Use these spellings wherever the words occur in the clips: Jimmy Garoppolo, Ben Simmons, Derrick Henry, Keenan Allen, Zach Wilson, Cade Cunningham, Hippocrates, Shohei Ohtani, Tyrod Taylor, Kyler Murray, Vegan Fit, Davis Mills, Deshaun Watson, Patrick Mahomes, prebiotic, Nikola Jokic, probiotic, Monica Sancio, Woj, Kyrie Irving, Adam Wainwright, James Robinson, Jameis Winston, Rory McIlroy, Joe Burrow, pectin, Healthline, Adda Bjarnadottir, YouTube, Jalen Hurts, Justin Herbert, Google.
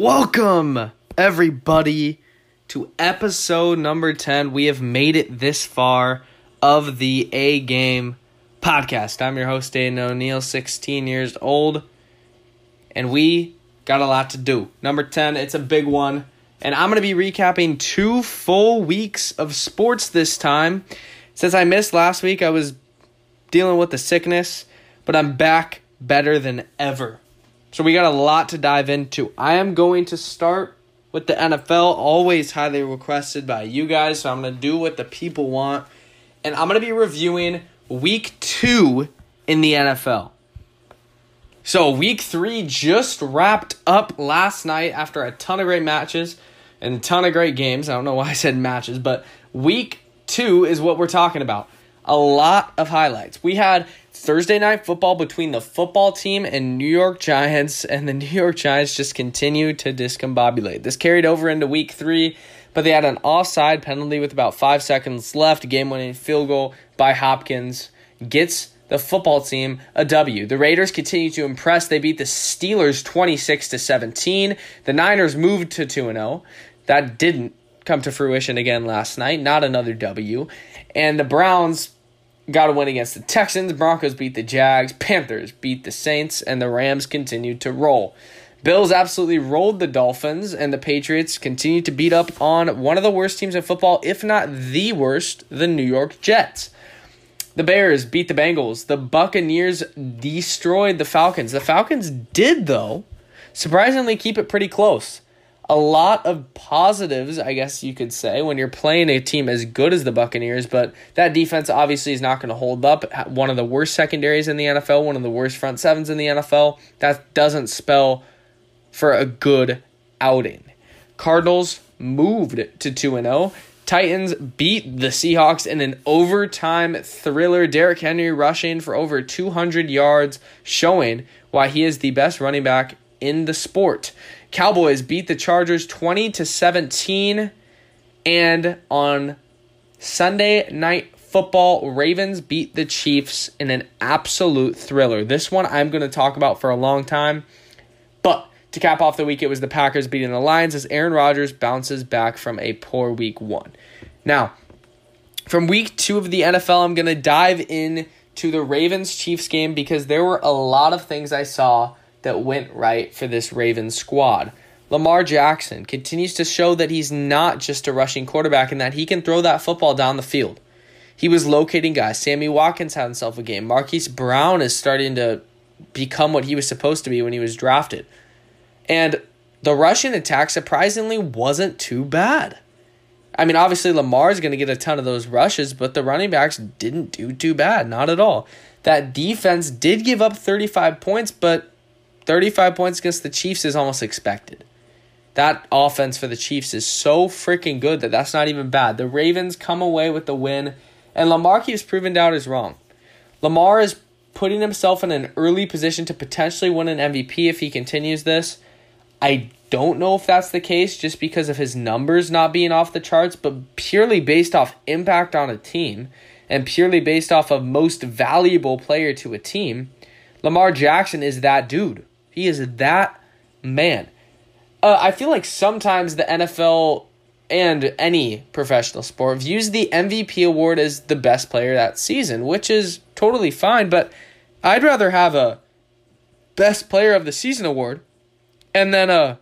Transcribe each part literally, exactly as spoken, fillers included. Welcome, everybody, to episode number ten. We have made it this far of the A Game podcast. I'm your host, Aiden O'Neill, sixteen years old, and we got a lot to do. Number ten, it's a big one, and I'm going to be recapping two full weeks of sports this time. Since I missed last week, I was dealing with the sickness, but I'm back better than ever. So we got a lot to dive into. I am going to start with the N F L, always highly requested by you guys. So I'm going to do what the people want. And I'm going to be reviewing week two in the N F L. So week three just wrapped up last night after a ton of great matches and a ton of great games. I don't know why I said matches, but week two is what we're talking about. A lot of highlights. We had Thursday night football between the football team and New York Giants, and the New York Giants just continue to discombobulate. This carried over into week three, but they had an offside penalty with about five seconds left. Game-winning field goal by Hopkins gets the football team a W. The Raiders continue to impress. They beat the Steelers twenty-six to seventeen. The Niners moved to two and oh. That didn't come to fruition again last night. Not another W. And the Browns got a win against the Texans. Broncos beat the Jags. Panthers beat the Saints. And the Rams continued to roll. Bills absolutely rolled the Dolphins. And the Patriots continued to beat up on one of the worst teams in football, if not the worst, the New York Jets. The Bears beat the Bengals. The Buccaneers destroyed the Falcons. The Falcons did, though, surprisingly keep it pretty close. A lot of positives, I guess you could say, when you're playing a team as good as the Buccaneers, but that defense obviously is not going to hold up. One of the worst secondaries in the N F L, one of the worst front sevens in the N F L. That doesn't spell for a good outing. Cardinals moved to two and oh. Titans beat the Seahawks in an overtime thriller. Derrick Henry rushing for over two hundred yards, showing why he is the best running back in the sport. Cowboys beat the Chargers twenty to seventeen, and on Sunday night football, Ravens beat the Chiefs in an absolute thriller. This one I'm going to talk about for a long time, but to cap off the week, it was the Packers beating the Lions as Aaron Rodgers bounces back from a poor week one. Now, from week two of the N F L, I'm going to dive in to the Ravens-Chiefs game because there were a lot of things I saw that went right for this Ravens squad. Lamar Jackson continues to show that he's not just a rushing quarterback and that he can throw that football down the field. He was locating guys. Sammy Watkins had himself a game. Marquise Brown is starting to become what he was supposed to be when he was drafted. And the rushing attack surprisingly wasn't too bad. I mean, obviously Lamar's going to get a ton of those rushes, but the running backs didn't do too bad. Not at all. That defense did give up thirty-five points, but thirty-five points against the Chiefs is almost expected. That offense for the Chiefs is so freaking good that that's not even bad. The Ravens come away with the win, and Lamar keeps proving doubters wrong. Lamar is putting himself in an early position to potentially win an M V P if he continues this. I don't know if that's the case just because of his numbers not being off the charts, but purely based off impact on a team and purely based off of most valuable player to a team, Lamar Jackson is that dude. He is that man. Uh, I feel like sometimes the N F L and any professional sport views the M V P award as the best player that season, which is totally fine, but I'd rather have a best player of the season award and then a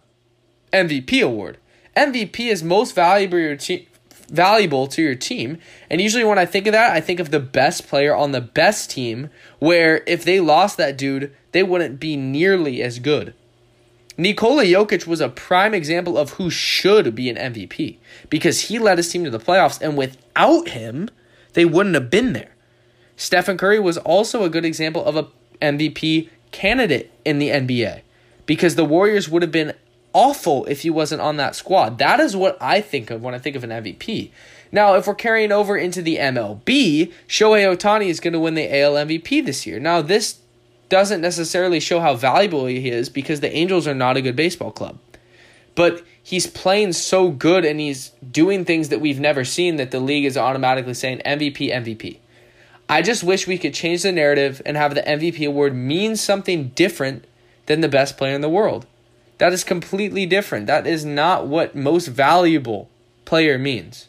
M V P award. M V P is most valuable te- valuable to your team, and usually when I think of that, I think of the best player on the best team, where if they lost that dude, they wouldn't be nearly as good. Nikola Jokic was a prime example of who should be an M V P because he led his team to the playoffs, and without him, they wouldn't have been there. Stephen Curry was also a good example of a M V P candidate in the N B A because the Warriors would have been awful if he wasn't on that squad. That is what I think of when I think of an M V P. Now, if we're carrying over into the M L B, Shohei Ohtani is going to win the A L M V P this year. Now, this doesn't necessarily show how valuable he is because the Angels are not a good baseball club. But he's playing so good and he's doing things that we've never seen that the league is automatically saying M V P, M V P. I just wish we could change the narrative and have the M V P award mean something different than the best player in the world. That is completely different. That is not what most valuable player means.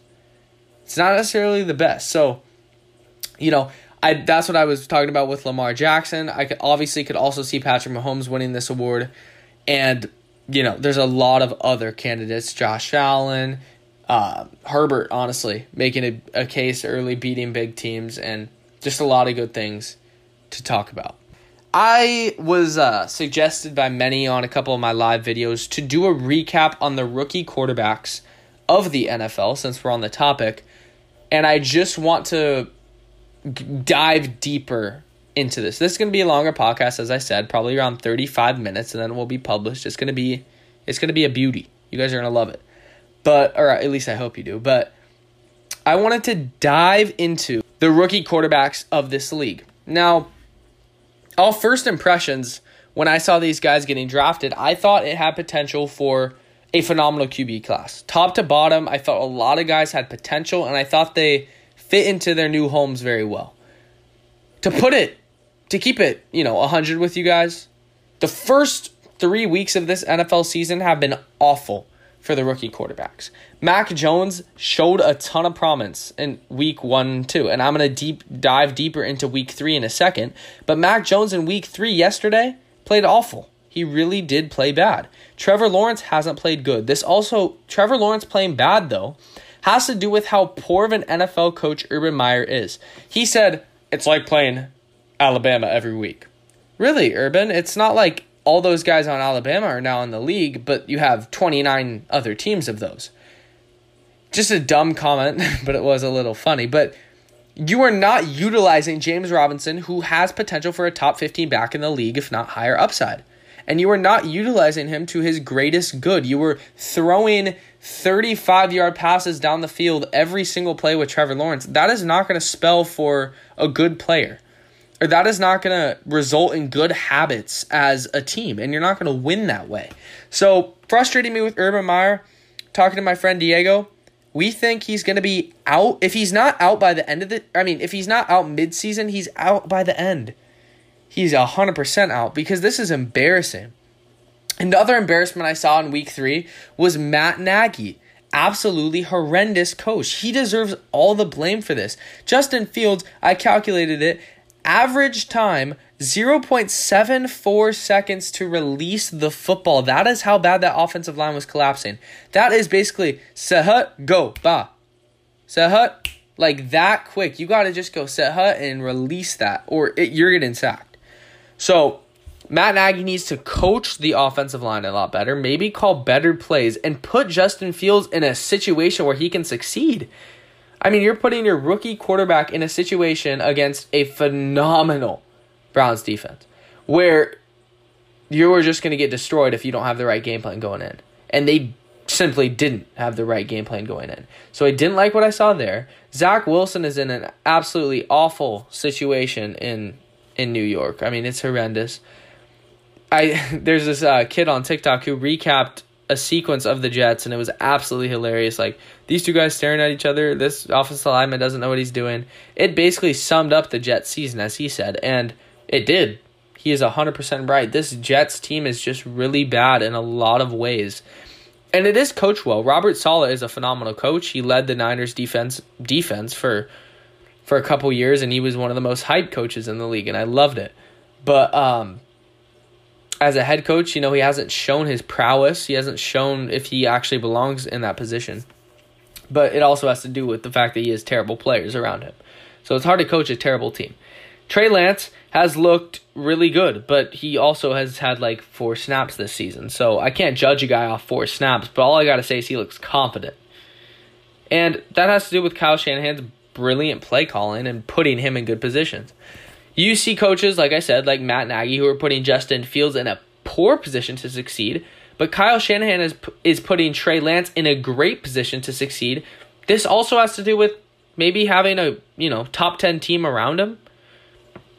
It's not necessarily the best. So, you know, I that's what I was talking about with Lamar Jackson. I could, obviously could also see Patrick Mahomes winning this award. And, you know, there's a lot of other candidates. Josh Allen, uh, Herbert, honestly, making a, a case early, beating big teams, and just a lot of good things to talk about. I was uh, suggested by many on a couple of my live videos to do a recap on the rookie quarterbacks of the N F L, since we're on the topic, and I just want to dive deeper into this. This is going to be a longer podcast, as I said, probably around thirty-five minutes, and then it will be published. It's going to be it's going to be a beauty. You guys are going to love it. But or at least I hope you do. But I wanted to dive into the rookie quarterbacks of this league. Now, all first impressions, when I saw these guys getting drafted, I thought it had potential for a phenomenal Q B class. Top to bottom, I thought a lot of guys had potential, and I thought they fit into their new homes very well. To put it, to keep it, you know, one hundred with you guys, the first three weeks of this N F L season have been awful for the rookie quarterbacks. Mac Jones showed a ton of promise in week one and two, and I'm going to deep dive deeper into week three in a second. But Mac Jones in week three yesterday played awful. He really did play bad. Trevor Lawrence hasn't played good. This also, Trevor Lawrence playing bad, though, has to do with how poor of an N F L coach Urban Meyer is. He said, it's like playing Alabama every week. Really, Urban? It's not like all those guys on Alabama are now in the league, but you have twenty-nine other teams of those. Just a dumb comment, but it was a little funny. But you are not utilizing James Robinson, who has potential for a top fifteen back in the league, if not higher upside. And you are not utilizing him to his greatest good. You were throwing thirty-five-yard passes down the field every single play with Trevor Lawrence. That is not going to spell for a good player. Or that is not going to result in good habits as a team, and you're not going to win that way. So, frustrating me with Urban Meyer, talking to my friend Diego, we think he's going to be out. If he's not out by the end of the – I mean, if he's not out midseason, he's out by the end. He's one hundred percent out because this is embarrassing. Another embarrassment I saw in week three was Matt Nagy. Absolutely horrendous coach. He deserves all the blame for this. Justin Fields, I calculated it, average time, zero point seven four seconds to release the football. That is how bad that offensive line was collapsing. That is basically set hut, go, ba. Set hut, like that quick. You got to just go set hut and release that, or it, you're getting sacked. So Matt Nagy needs to coach the offensive line a lot better, maybe call better plays, and put Justin Fields in a situation where he can succeed. I mean, you're putting your rookie quarterback in a situation against a phenomenal Browns defense where you're just going to get destroyed if you don't have the right game plan going in. And they simply didn't have the right game plan going in. So I didn't like what I saw there. Zach Wilson is in an absolutely awful situation in in New York. I mean, it's horrendous. I There's this uh, kid on TikTok who recapped a sequence of the Jets, and it was absolutely hilarious. Like, these two guys staring at each other, this offensive lineman doesn't know what he's doing. It basically summed up the Jets season, as he said, and it did. He is one hundred percent right. This Jets team is just really bad in a lot of ways, and it is coached well. Robert Saleh is a phenomenal coach. He led the Niners defense defense for for a couple years, and he was one of the most hyped coaches in the league, and I loved it. But um as a head coach, you know, he hasn't shown his prowess. He hasn't shown if he actually belongs in that position. But it also has to do with the fact that he has terrible players around him. So it's hard to coach a terrible team. Trey Lance has looked really good, but he also has had like four snaps this season. So I can't judge a guy off four snaps, but all I got to say is he looks confident. And that has to do with Kyle Shanahan's brilliant play calling and putting him in good positions. You see coaches, like I said, like Matt Nagy, who are putting Justin Fields in a poor position to succeed, but Kyle Shanahan is is putting Trey Lance in a great position to succeed. This also has to do with maybe having a, you know, top ten team around him.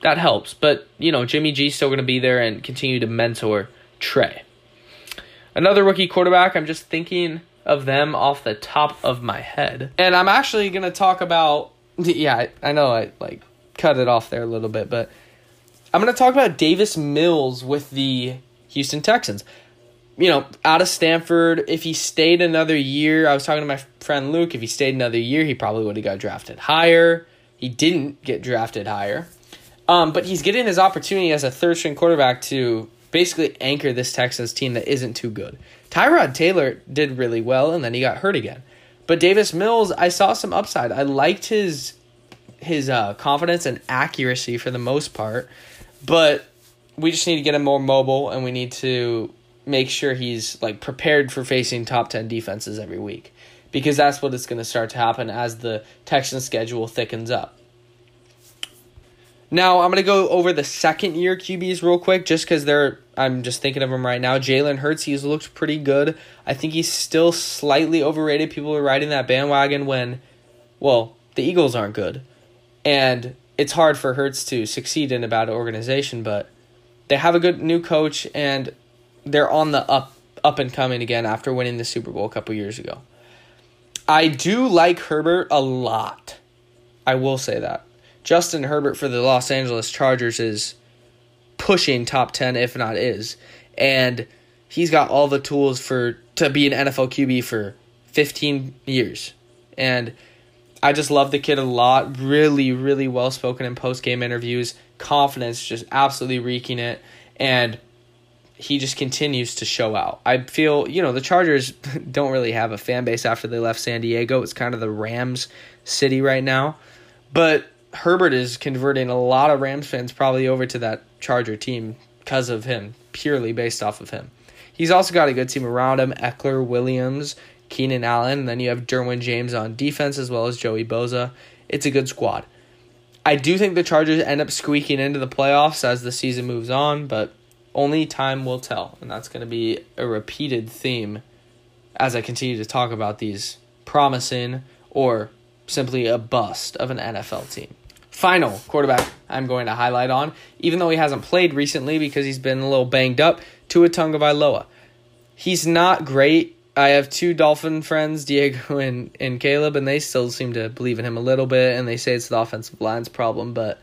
That helps, but, you know, Jimmy G's still going to be there and continue to mentor Trey. Another rookie quarterback, I'm just thinking of them off the top of my head. And I'm actually going to talk about, yeah, I know I, like, cut it off there a little bit, but I'm going to talk about Davis Mills with the Houston Texans. you know, out of Stanford, if he stayed another year, I was talking to my friend Luke, if he stayed another year, he probably would have got drafted higher. He didn't get drafted higher. Um, but he's getting his opportunity as a third-string quarterback to basically anchor this Texans team that isn't too good. Tyrod Taylor did really well, and then he got hurt again. But Davis Mills, I saw some upside. I liked his his uh, confidence and accuracy for the most part. But we just need to get him more mobile, and we need to make sure he's like prepared for facing top ten defenses every week, because that's what it's going to start to happen as the Texans schedule thickens up. Now, I'm going to go over the second-year Q Bs real quick just because they're I'm just thinking of them right now. Jalen Hurts, he's looked pretty good. I think he's still slightly overrated. People are riding that bandwagon when, well, the Eagles aren't good. And it's hard for Hurts to succeed in a bad organization, but they have a good new coach, and they're on the up, up and coming again after winning the Super Bowl a couple years ago. I do like Herbert a lot. I will say that. Justin Herbert for the Los Angeles Chargers is pushing top ten, if not is. And he's got all the tools for to be an N F L Q B for fifteen years. And I just love the kid a lot. Really, really well-spoken in post-game interviews. Confidence, just absolutely wreaking it. And he just continues to show out. I feel, you know, the Chargers don't really have a fan base after they left San Diego. It's kind of the Rams city right now. But Herbert is converting a lot of Rams fans probably over to that Charger team because of him, purely based off of him. He's also got a good team around him, Eckler, Williams, Keenan Allen, and then you have Derwin James on defense as well as Joey Bosa. It's a good squad. I do think the Chargers end up squeaking into the playoffs as the season moves on, but only time will tell, and that's going to be a repeated theme as I continue to talk about these promising or simply a bust of an N F L team. Final quarterback I'm going to highlight on, even though he hasn't played recently because he's been a little banged up, Tua Tagovailoa. He's not great. I have two Dolphin friends, Diego and, and Caleb, and they still seem to believe in him a little bit, and they say it's the offensive line's problem. But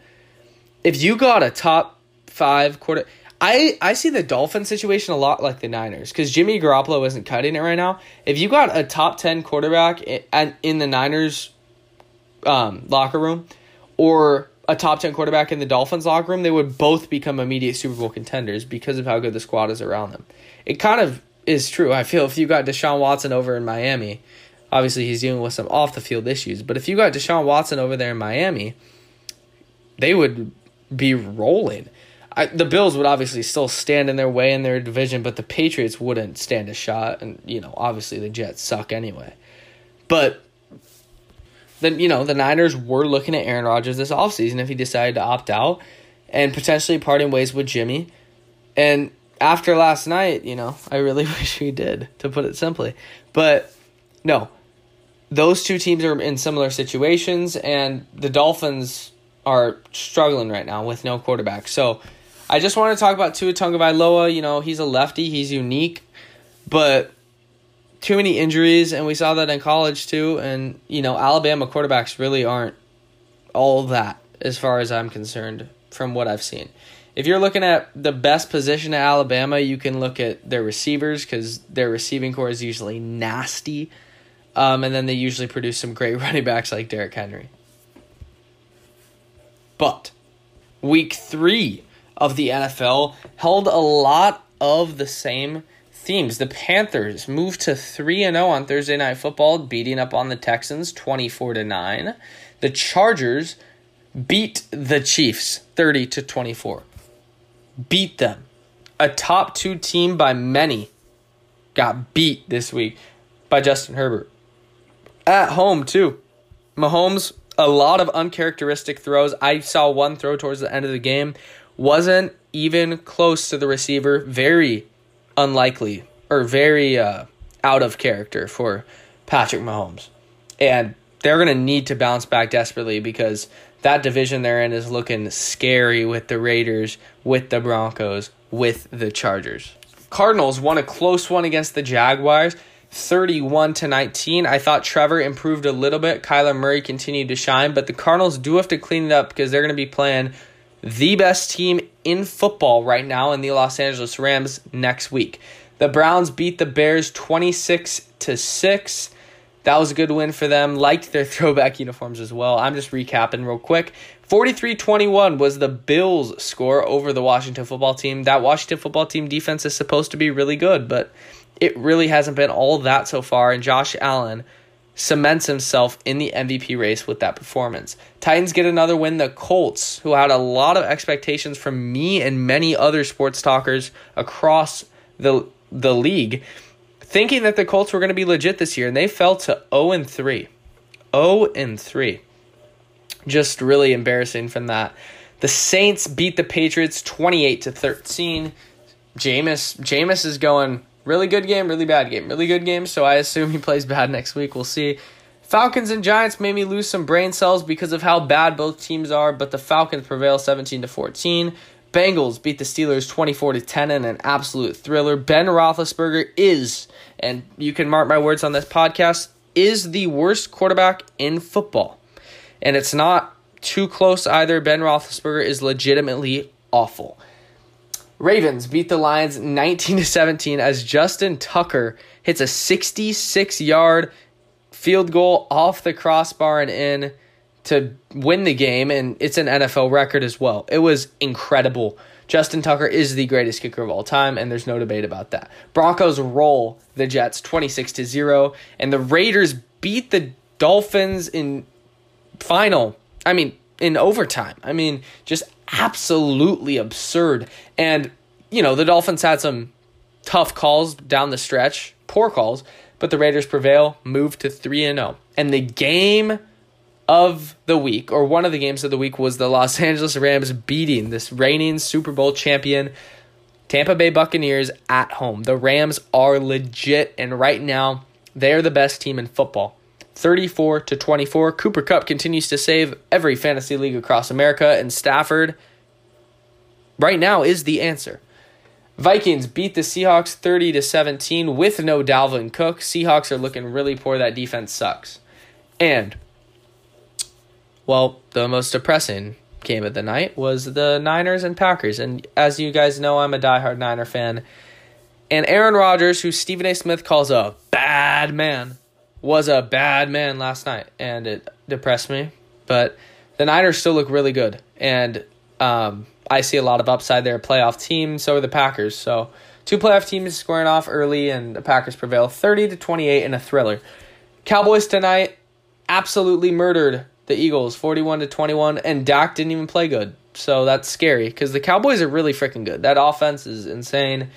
if you got a top five quarter, I, I see the Dolphin situation a lot like the Niners because Jimmy Garoppolo isn't cutting it right now. If you got a top ten quarterback in, in the Niners um, locker room, or a top ten quarterback in the Dolphins locker room, they would both become immediate Super Bowl contenders because of how good the squad is around them. It kind of is true. I feel if you got Deshaun Watson over in Miami, obviously he's dealing with some off-the-field issues, but if you got Deshaun Watson over there in Miami, they would be rolling. I, the Bills would obviously still stand in their way in their division, but the Patriots wouldn't stand a shot, and you know, obviously the Jets suck anyway. But then, you know, the Niners were looking at Aaron Rodgers this offseason if he decided to opt out and potentially parting ways with Jimmy. And after last night, you know, I really wish he did, to put it simply. But no, those two teams are in similar situations, and the Dolphins are struggling right now with no quarterback. So I just want to talk about Tua Tagovailoa. You know, he's a lefty. He's unique. But too many injuries, and we saw that in college too, and you know, Alabama quarterbacks really aren't all that as far as I'm concerned from what I've seen. If you're looking at the best position at Alabama, you can look at their receivers because their receiving core is usually nasty, um, and then they usually produce some great running backs like Derrick Henry. But week three of the N F L held a lot of the same themes. The Panthers moved to three and oh on Thursday Night Football, beating up on the Texans twenty-four to nine. The Chargers beat the Chiefs thirty to twenty-four. Beat them. A top two team by many got beat this week by Justin Herbert. At home, too. Mahomes, a lot of uncharacteristic throws. I saw one throw towards the end of the game. Wasn't even close to the receiver. Very unlikely or very uh, out of character for Patrick Mahomes. And they're going to need to bounce back desperately because that division they're in is looking scary with the Raiders, with the Broncos, with the Chargers. Cardinals won a close one against the Jaguars, thirty-one to nineteen. I thought Trevor improved a little bit. Kyler Murray continued to shine, but the Cardinals do have to clean it up because they're going to be playing the best team in football right now in the Los Angeles Rams next week. The Browns beat the Bears twenty-six to six. That was a good win for them. Liked their throwback uniforms as well. I'm just recapping real quick. forty-three twenty-one was the Bills' score over the Washington football team. That Washington football team defense is supposed to be really good, but it really hasn't been all that so far, and Josh Allen cements himself in the M V P race with that performance. Titans get another win. The Colts, who had a lot of expectations from me and many other sports talkers across the the league, thinking that the Colts were going to be legit this year, and they fell to oh and three. oh and three. Just really embarrassing from that. The Saints beat the Patriots twenty-eight to thirteen. Jameis, Jameis is going really good game, really bad game, really good game, so I assume he plays bad next week. We'll see. Falcons and Giants made me lose some brain cells because of how bad both teams are, but the Falcons prevail seventeen to fourteen. Bengals beat the Steelers twenty-four to ten in an absolute thriller. Ben Roethlisberger is, and you can mark my words on this podcast, is the worst quarterback in football. And it's not too close either. Ben Roethlisberger is legitimately awful. Ravens beat the Lions nineteen to seventeen as Justin Tucker hits a sixty-six yard field goal off the crossbar and in to win the game, and it's an N F L record as well. It was incredible. Justin Tucker is the greatest kicker of all time, and there's no debate about that. Broncos roll the Jets twenty-six to zero, and the Raiders beat the Dolphins in final. I mean, in overtime. I mean, just absolutely absurd. And, you know, the Dolphins had some tough calls down the stretch, poor calls, but the Raiders prevail, move to three and oh. And the game of the week, or one of the games of the week, was the Los Angeles Rams beating this reigning Super Bowl champion Tampa Bay Buccaneers at home. The Rams are legit, and right now they are the best team in football. thirty-four to twenty-four. Cooper Kupp continues to save every fantasy league across America, and Stafford right now is the answer. Vikings beat the Seahawks thirty to seventeen with no Dalvin Cook. Seahawks are looking really poor. That defense sucks. And well, the most depressing game of the night was the Niners and Packers. And as you guys know, I'm a diehard Niner fan. And Aaron Rodgers, who Stephen A. Smith calls a bad man, was a bad man last night. And it depressed me. But the Niners still look really good. And um, I see a lot of upside. They're a playoff team. So are the Packers. So two playoff teams squaring off early. And the Packers prevail thirty to twenty-eight in a thriller. Cowboys tonight absolutely murdered the Eagles, forty-one to twenty-one, and Dak didn't even play good. So that's scary because the Cowboys are really freaking good. That offense is insane.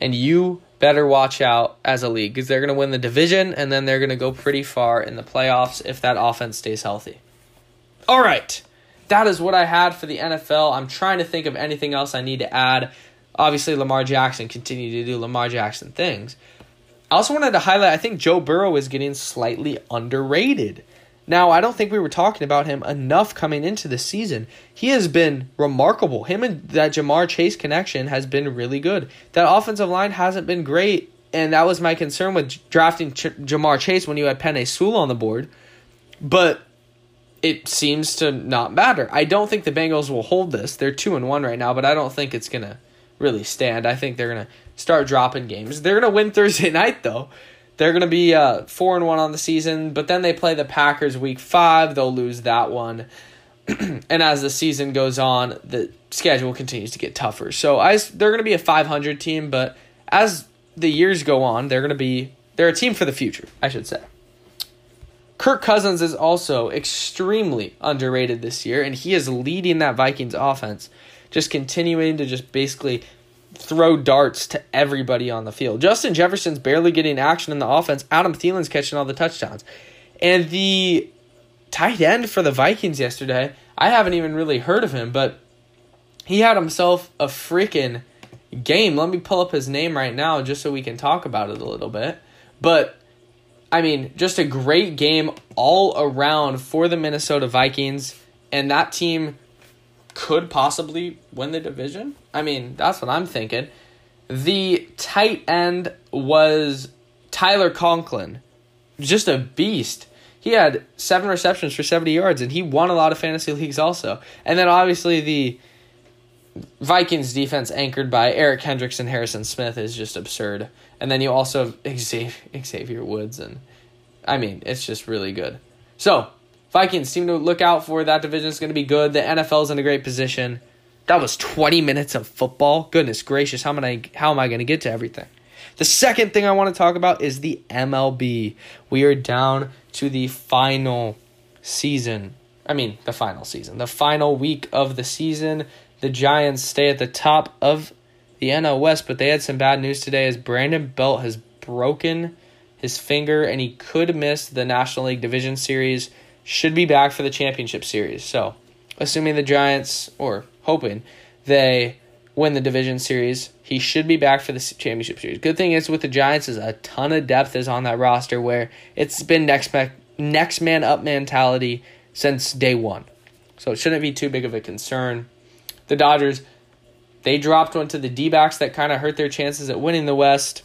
And you better watch out as a league because they're going to win the division and then they're going to go pretty far in the playoffs if that offense stays healthy. All right. That is what I had for the N F L. I'm trying to think of anything else I need to add. Obviously, Lamar Jackson continued to do Lamar Jackson things. I also wanted to highlight, I think Joe Burrow is getting slightly underrated. Now, I don't think we were talking about him enough coming into the season. He has been remarkable. Him and that Jamar Chase connection has been really good. That offensive line hasn't been great, and that was my concern with drafting Ch- Jamar Chase when you had Penei Sewell on the board. But it seems to not matter. I don't think the Bengals will hold this. They're two and one right now, but I don't think it's going to really stand. I think they're going to start dropping games. They're going to win Thursday night, though. They're going to be uh, four and one on the season, but then they play the Packers week five. They'll lose that one. And as the season goes on, the schedule continues to get tougher. So I, they're going to be a five hundred team, but as the years go on, they're going to be they're a team for the future, I should say. Kirk Cousins is also extremely underrated this year, and he is leading that Vikings offense, just continuing to just basically throw darts to everybody on the field. Justin Jefferson's barely getting action in the offense. Adam Thielen's catching all the touchdowns. And the tight end for the Vikings yesterday, I haven't even really heard of him, but he had himself a freaking game. Let me pull up his name right now just so we can talk about it a little bit. But, I mean, just a great game all around for the Minnesota Vikings, and that team could possibly win the division. I mean, that's what I'm thinking. The tight end was Tyler Conklin, just a beast. He had seven receptions for seventy yards, and he won a lot of fantasy leagues also. And then obviously the Vikings defense anchored by Eric Hendricks and Harrison Smith is just absurd. And then you also have Xavier Woods, and I mean, it's just really good. So, Vikings seem to look out for that division. It's going to be good. The N F L's in a great position. That was twenty minutes of football. Goodness gracious, how am I, how am I going to get to everything? The second thing I want to talk about is the M L B. We are down to the final season. I mean, the final season. The final week of the season. The Giants stay at the top of the N L West, but they had some bad news today as Brandon Belt has broken his finger, and he could miss the National League Division Series. Should be back for the Championship Series. So, assuming the Giants, or hoping, they win the Division Series, he should be back for the Championship Series. Good thing is with the Giants is a ton of depth is on that roster where it's been next, next man up mentality since day one. So, it shouldn't be too big of a concern. The Dodgers, they dropped one to the D-backs that kind of hurt their chances at winning the West.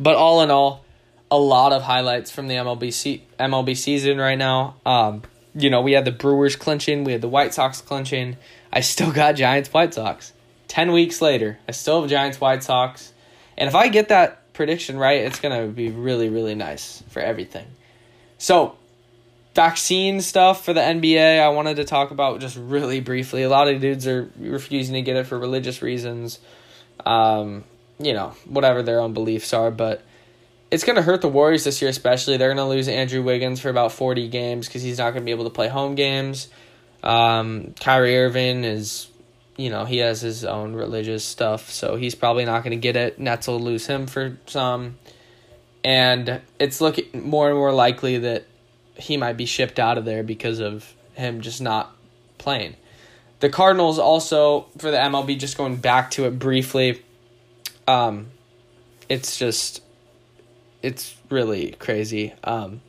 But all in all, a lot of highlights from the M L B, se- M L B season right now. Um, you know, we had the Brewers clinching. We had the White Sox clinching. I still got Giants-White Sox. Ten weeks later, I still have Giants-White Sox. And if I get that prediction right, it's going to be really, really nice for everything. So, vaccine stuff for the N B A, I wanted to talk about just really briefly. A lot of dudes are refusing to get it for religious reasons, um, you know, whatever their own beliefs are. But it's going to hurt the Warriors this year especially. They're going to lose Andrew Wiggins for about forty games because he's not going to be able to play home games. Um, Kyrie Irving is, you know, he has his own religious stuff, so he's probably not going to get it. Nets will lose him for some. And it's looking more and more likely that he might be shipped out of there because of him just not playing. The Cardinals also, for the M L B, just going back to it briefly, um, it's just, it's really crazy. Um,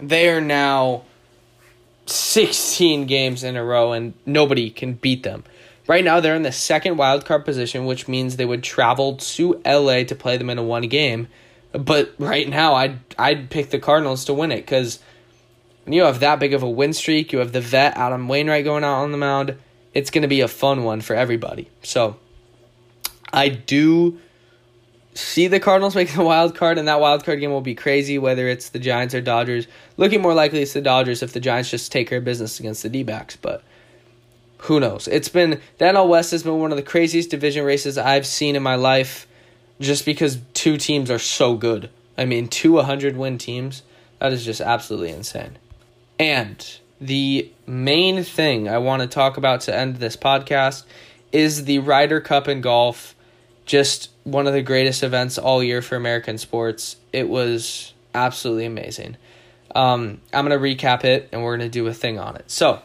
they are now sixteen games in a row, and nobody can beat them. Right now, they're in the second wildcard position, which means they would travel to L A to play them in a one game. But right now, I'd, I'd pick the Cardinals to win it because when you have that big of a win streak, you have the vet Adam Wainwright going out on the mound, it's going to be a fun one for everybody. So I do see the Cardinals making the wild card, and that wild card game will be crazy, whether it's the Giants or Dodgers. Looking more likely it's the Dodgers if the Giants just take care of business against the D-backs, but who knows? It's been, the N L West has been one of the craziest division races I've seen in my life just because two teams are so good. I mean, two one hundred win teams, that is just absolutely insane. And the main thing I want to talk about to end this podcast is the Ryder Cup in golf, just one of the greatest events all year for American sports. It was absolutely amazing. Um, I'm going to recap it, and we're going to do a thing on it. So,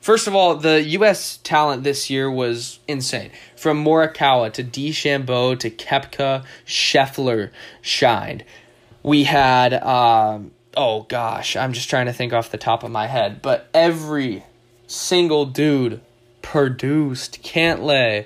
first of all, the U S talent this year was insane. From Morikawa to DeChambeau to Koepka, Scheffler shined. We had, um, oh gosh, I'm just trying to think off the top of my head, but every single dude produced. Cantlay,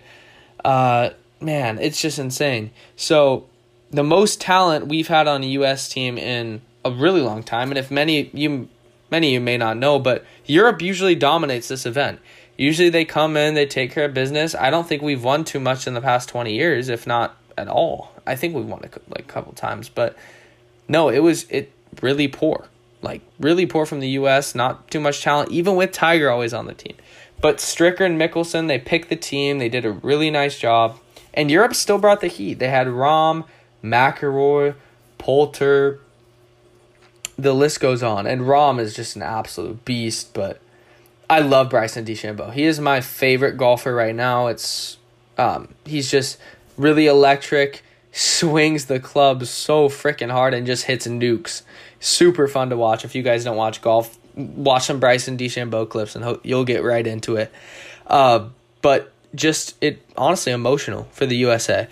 uh, man, it's just insane. So the most talent we've had on a U S team in a really long time, and if many you. Many of you may not know, but Europe usually dominates this event. Usually they come in, they take care of business. I don't think we've won too much in the past twenty years, if not at all. I think we've won a, like, a couple times, but no, it was it really poor. Like, really poor from the U S, not too much talent, even with Tiger always on the team. But Stricker and Mickelson, they picked the team. They did a really nice job. And Europe still brought the heat. They had Rahm, McIlroy, Poulter. The list goes on, and Rahm is just an absolute beast, but I love Bryson DeChambeau. He is my favorite golfer right now. It's um, he's just really electric, swings the club so freaking hard, and just hits nukes. Super fun to watch. If you guys don't watch golf, watch some Bryson DeChambeau clips, and ho- you'll get right into it. Uh, but just, it honestly emotional for the U S A.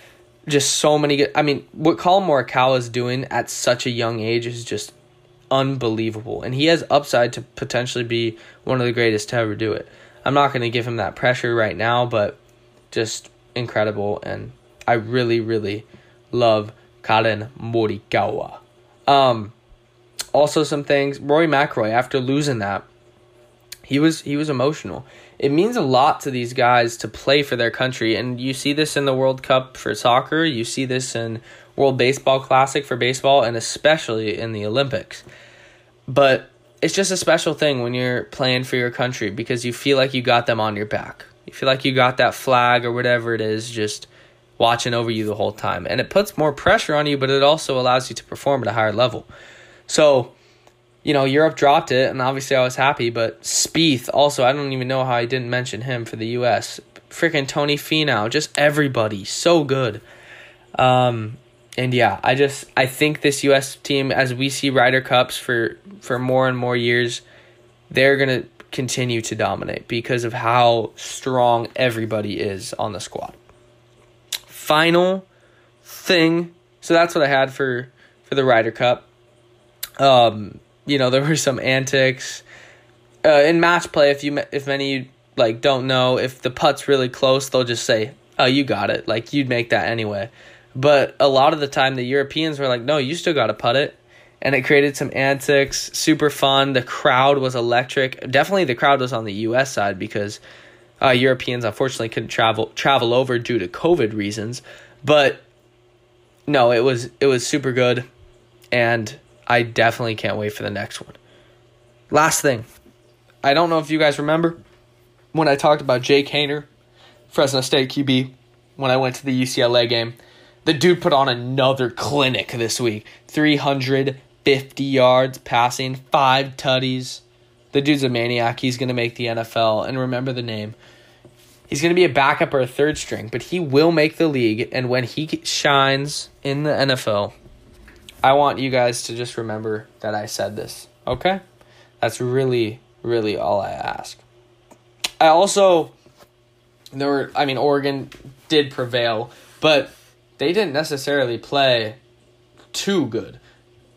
Just so many good... I mean, what Colin Morikawa is doing at such a young age is just unbelievable, and he has upside to potentially be one of the greatest to ever do it. I'm not going to give him that pressure right now, but just incredible, and I really, really love Colin Morikawa. Um, also, some things, Rory McIlroy, after losing that, he was he was emotional. it means a lot to these guys to play for their country. And you see this in the World Cup for soccer. You see this in World Baseball Classic for baseball, and especially in the Olympics. But it's just a special thing when you're playing for your country because you feel like you got them on your back. You feel like you got that flag or whatever it is just watching over you the whole time. And it puts more pressure on you, but it also allows you to perform at a higher level. So, you know, Europe dropped it, and obviously I was happy, but Spieth also, I don't even know how I didn't mention him for the U S. Freaking Tony Finau, just everybody, so good. Um, and yeah, I just, I think this U S team, as we see Ryder Cups for, for more and more years, they're going to continue to dominate because of how strong everybody is on the squad. Final thing, so that's what I had for, for the Ryder Cup. Um, you know, there were some antics uh, in match play. If you, if many like don't know, if the putt's really close, they'll just say, "Oh, you got it." Like you'd make that anyway. But a lot of the time, the Europeans were like, "No, you still got to putt it," and it created some antics. Super fun. The crowd was electric. Definitely, the crowd was on the U S side because uh, Europeans unfortunately couldn't travel travel over due to COVID reasons. But no, it was it was super good, and I definitely can't wait for the next one. Last thing. I don't know if you guys remember when I talked about Jake Haener, Fresno State Q B, when I went to the U C L A game. The dude put on another clinic this week. three hundred fifty yards passing, five tutties. The dude's a maniac. He's going to make the N F L. And remember the name. He's going to be a backup or a third string, but he will make the league. And when he shines in the N F L, I want you guys to just remember that I said this, okay? That's really, really all I ask. I also, there were, I mean, Oregon did prevail, but they didn't necessarily play too good.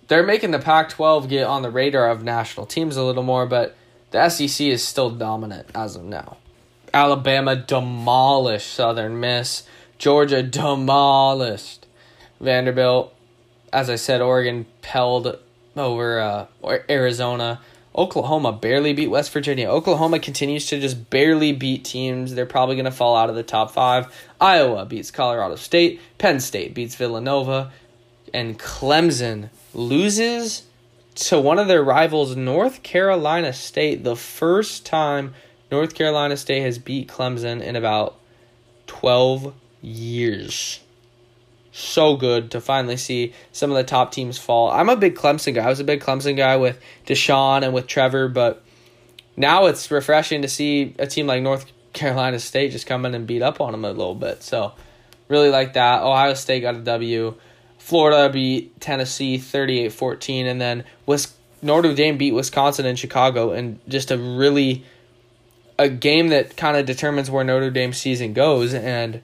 They're making the Pac twelve get on the radar of national teams a little more, but the S E C is still dominant as of now. Alabama demolished Southern Miss. Georgia demolished Vanderbilt. As I said, Oregon pelled over uh, Arizona. Oklahoma barely beat West Virginia. Oklahoma continues to just barely beat teams. They're probably going to fall out of the top five. Iowa beats Colorado State. Penn State beats Villanova. And Clemson loses to one of their rivals, North Carolina State. The first time North Carolina State has beat Clemson in about twelve years. So good to finally see some of the top teams fall. I'm a big Clemson guy. I was a big Clemson guy with Deshaun and with Trevor, but now it's refreshing to see a team like North Carolina State just come in and beat up on them a little bit. So really like that. Ohio State got a W. Florida beat Tennessee thirty-eight fourteen, and then Notre Dame beat Wisconsin and Chicago, and just a really a game that kind of determines where Notre Dame's season goes, and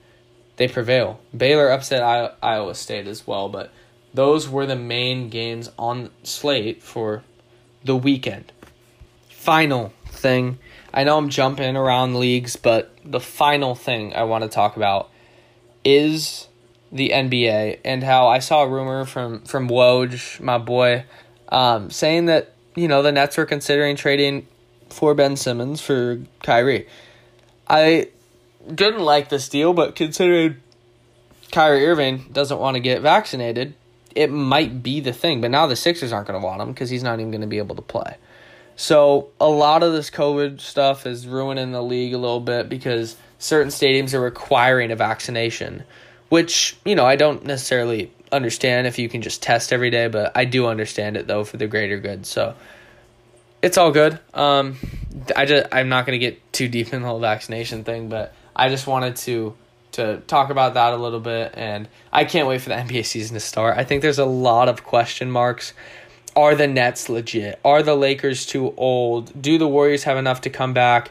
they prevail. Baylor upset Iowa State as well, but those were the main games on slate for the weekend. Final thing. I know I'm jumping around leagues, but the final thing I want to talk about is the N B A and how I saw a rumor from, from Woj, my boy, um, saying that, you know, the Nets were considering trading for Ben Simmons for Kyrie. I didn't like this deal, but considering Kyrie Irving doesn't want to get vaccinated, it might be the thing. But now the Sixers aren't going to want him because he's not even going to be able to play. So a lot of this COVID stuff is ruining the league a little bit because certain stadiums are requiring a vaccination, which, you know, I don't necessarily understand if you can just test every day, but I do understand it, though, for the greater good. So it's all good. Um, I just, I'm not going to get too deep in the whole vaccination thing, but I just wanted to to talk about that a little bit, and I can't wait for the N B A season to start. I think there's a lot of question marks. Are the Nets legit? Are the Lakers too old? Do the Warriors have enough to come back?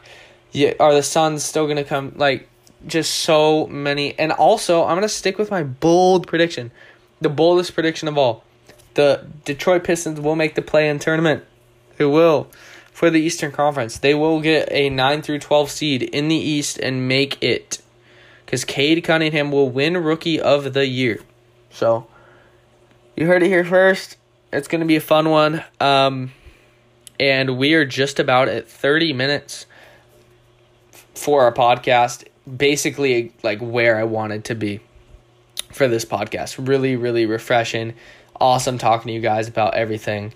Yeah, are the Suns still going to come? Like, just so many. And also, I'm going to stick with my bold prediction, the boldest prediction of all. The Detroit Pistons will make the play-in tournament. They will. For the Eastern Conference, they will get a nine through twelve seed in the East and make it, because Cade Cunningham will win Rookie of the Year. So, you heard it here first. It's going to be a fun one. Um, and we are just about at thirty minutes. for our podcast, basically like where I wanted to be for this podcast. Really, really refreshing. Awesome talking to you guys about everything.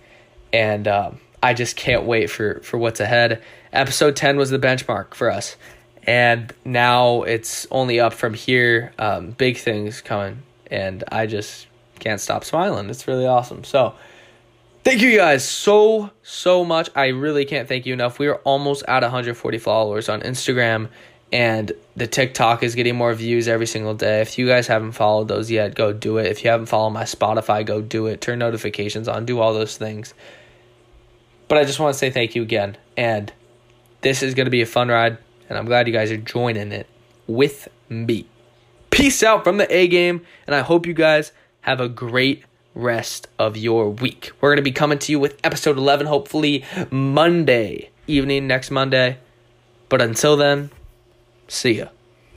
And uh, I just can't wait for, for what's ahead. Episode ten was the benchmark for us. And now it's only up from here. Um, big things coming. And I just can't stop smiling. It's really awesome. So thank you guys so, so much. I really can't thank you enough. We are almost at one hundred forty followers on Instagram. And the TikTok is getting more views every single day. If you guys haven't followed those yet, go do it. If you haven't followed my Spotify, go do it. Turn notifications on. Do all those things. But I just want to say thank you again. And this is going to be a fun ride. And I'm glad you guys are joining it with me. Peace out from the A game. And I hope you guys have a great rest of your week. We're going to be coming to you with episode eleven, hopefully Monday evening, next Monday. But until then, see ya.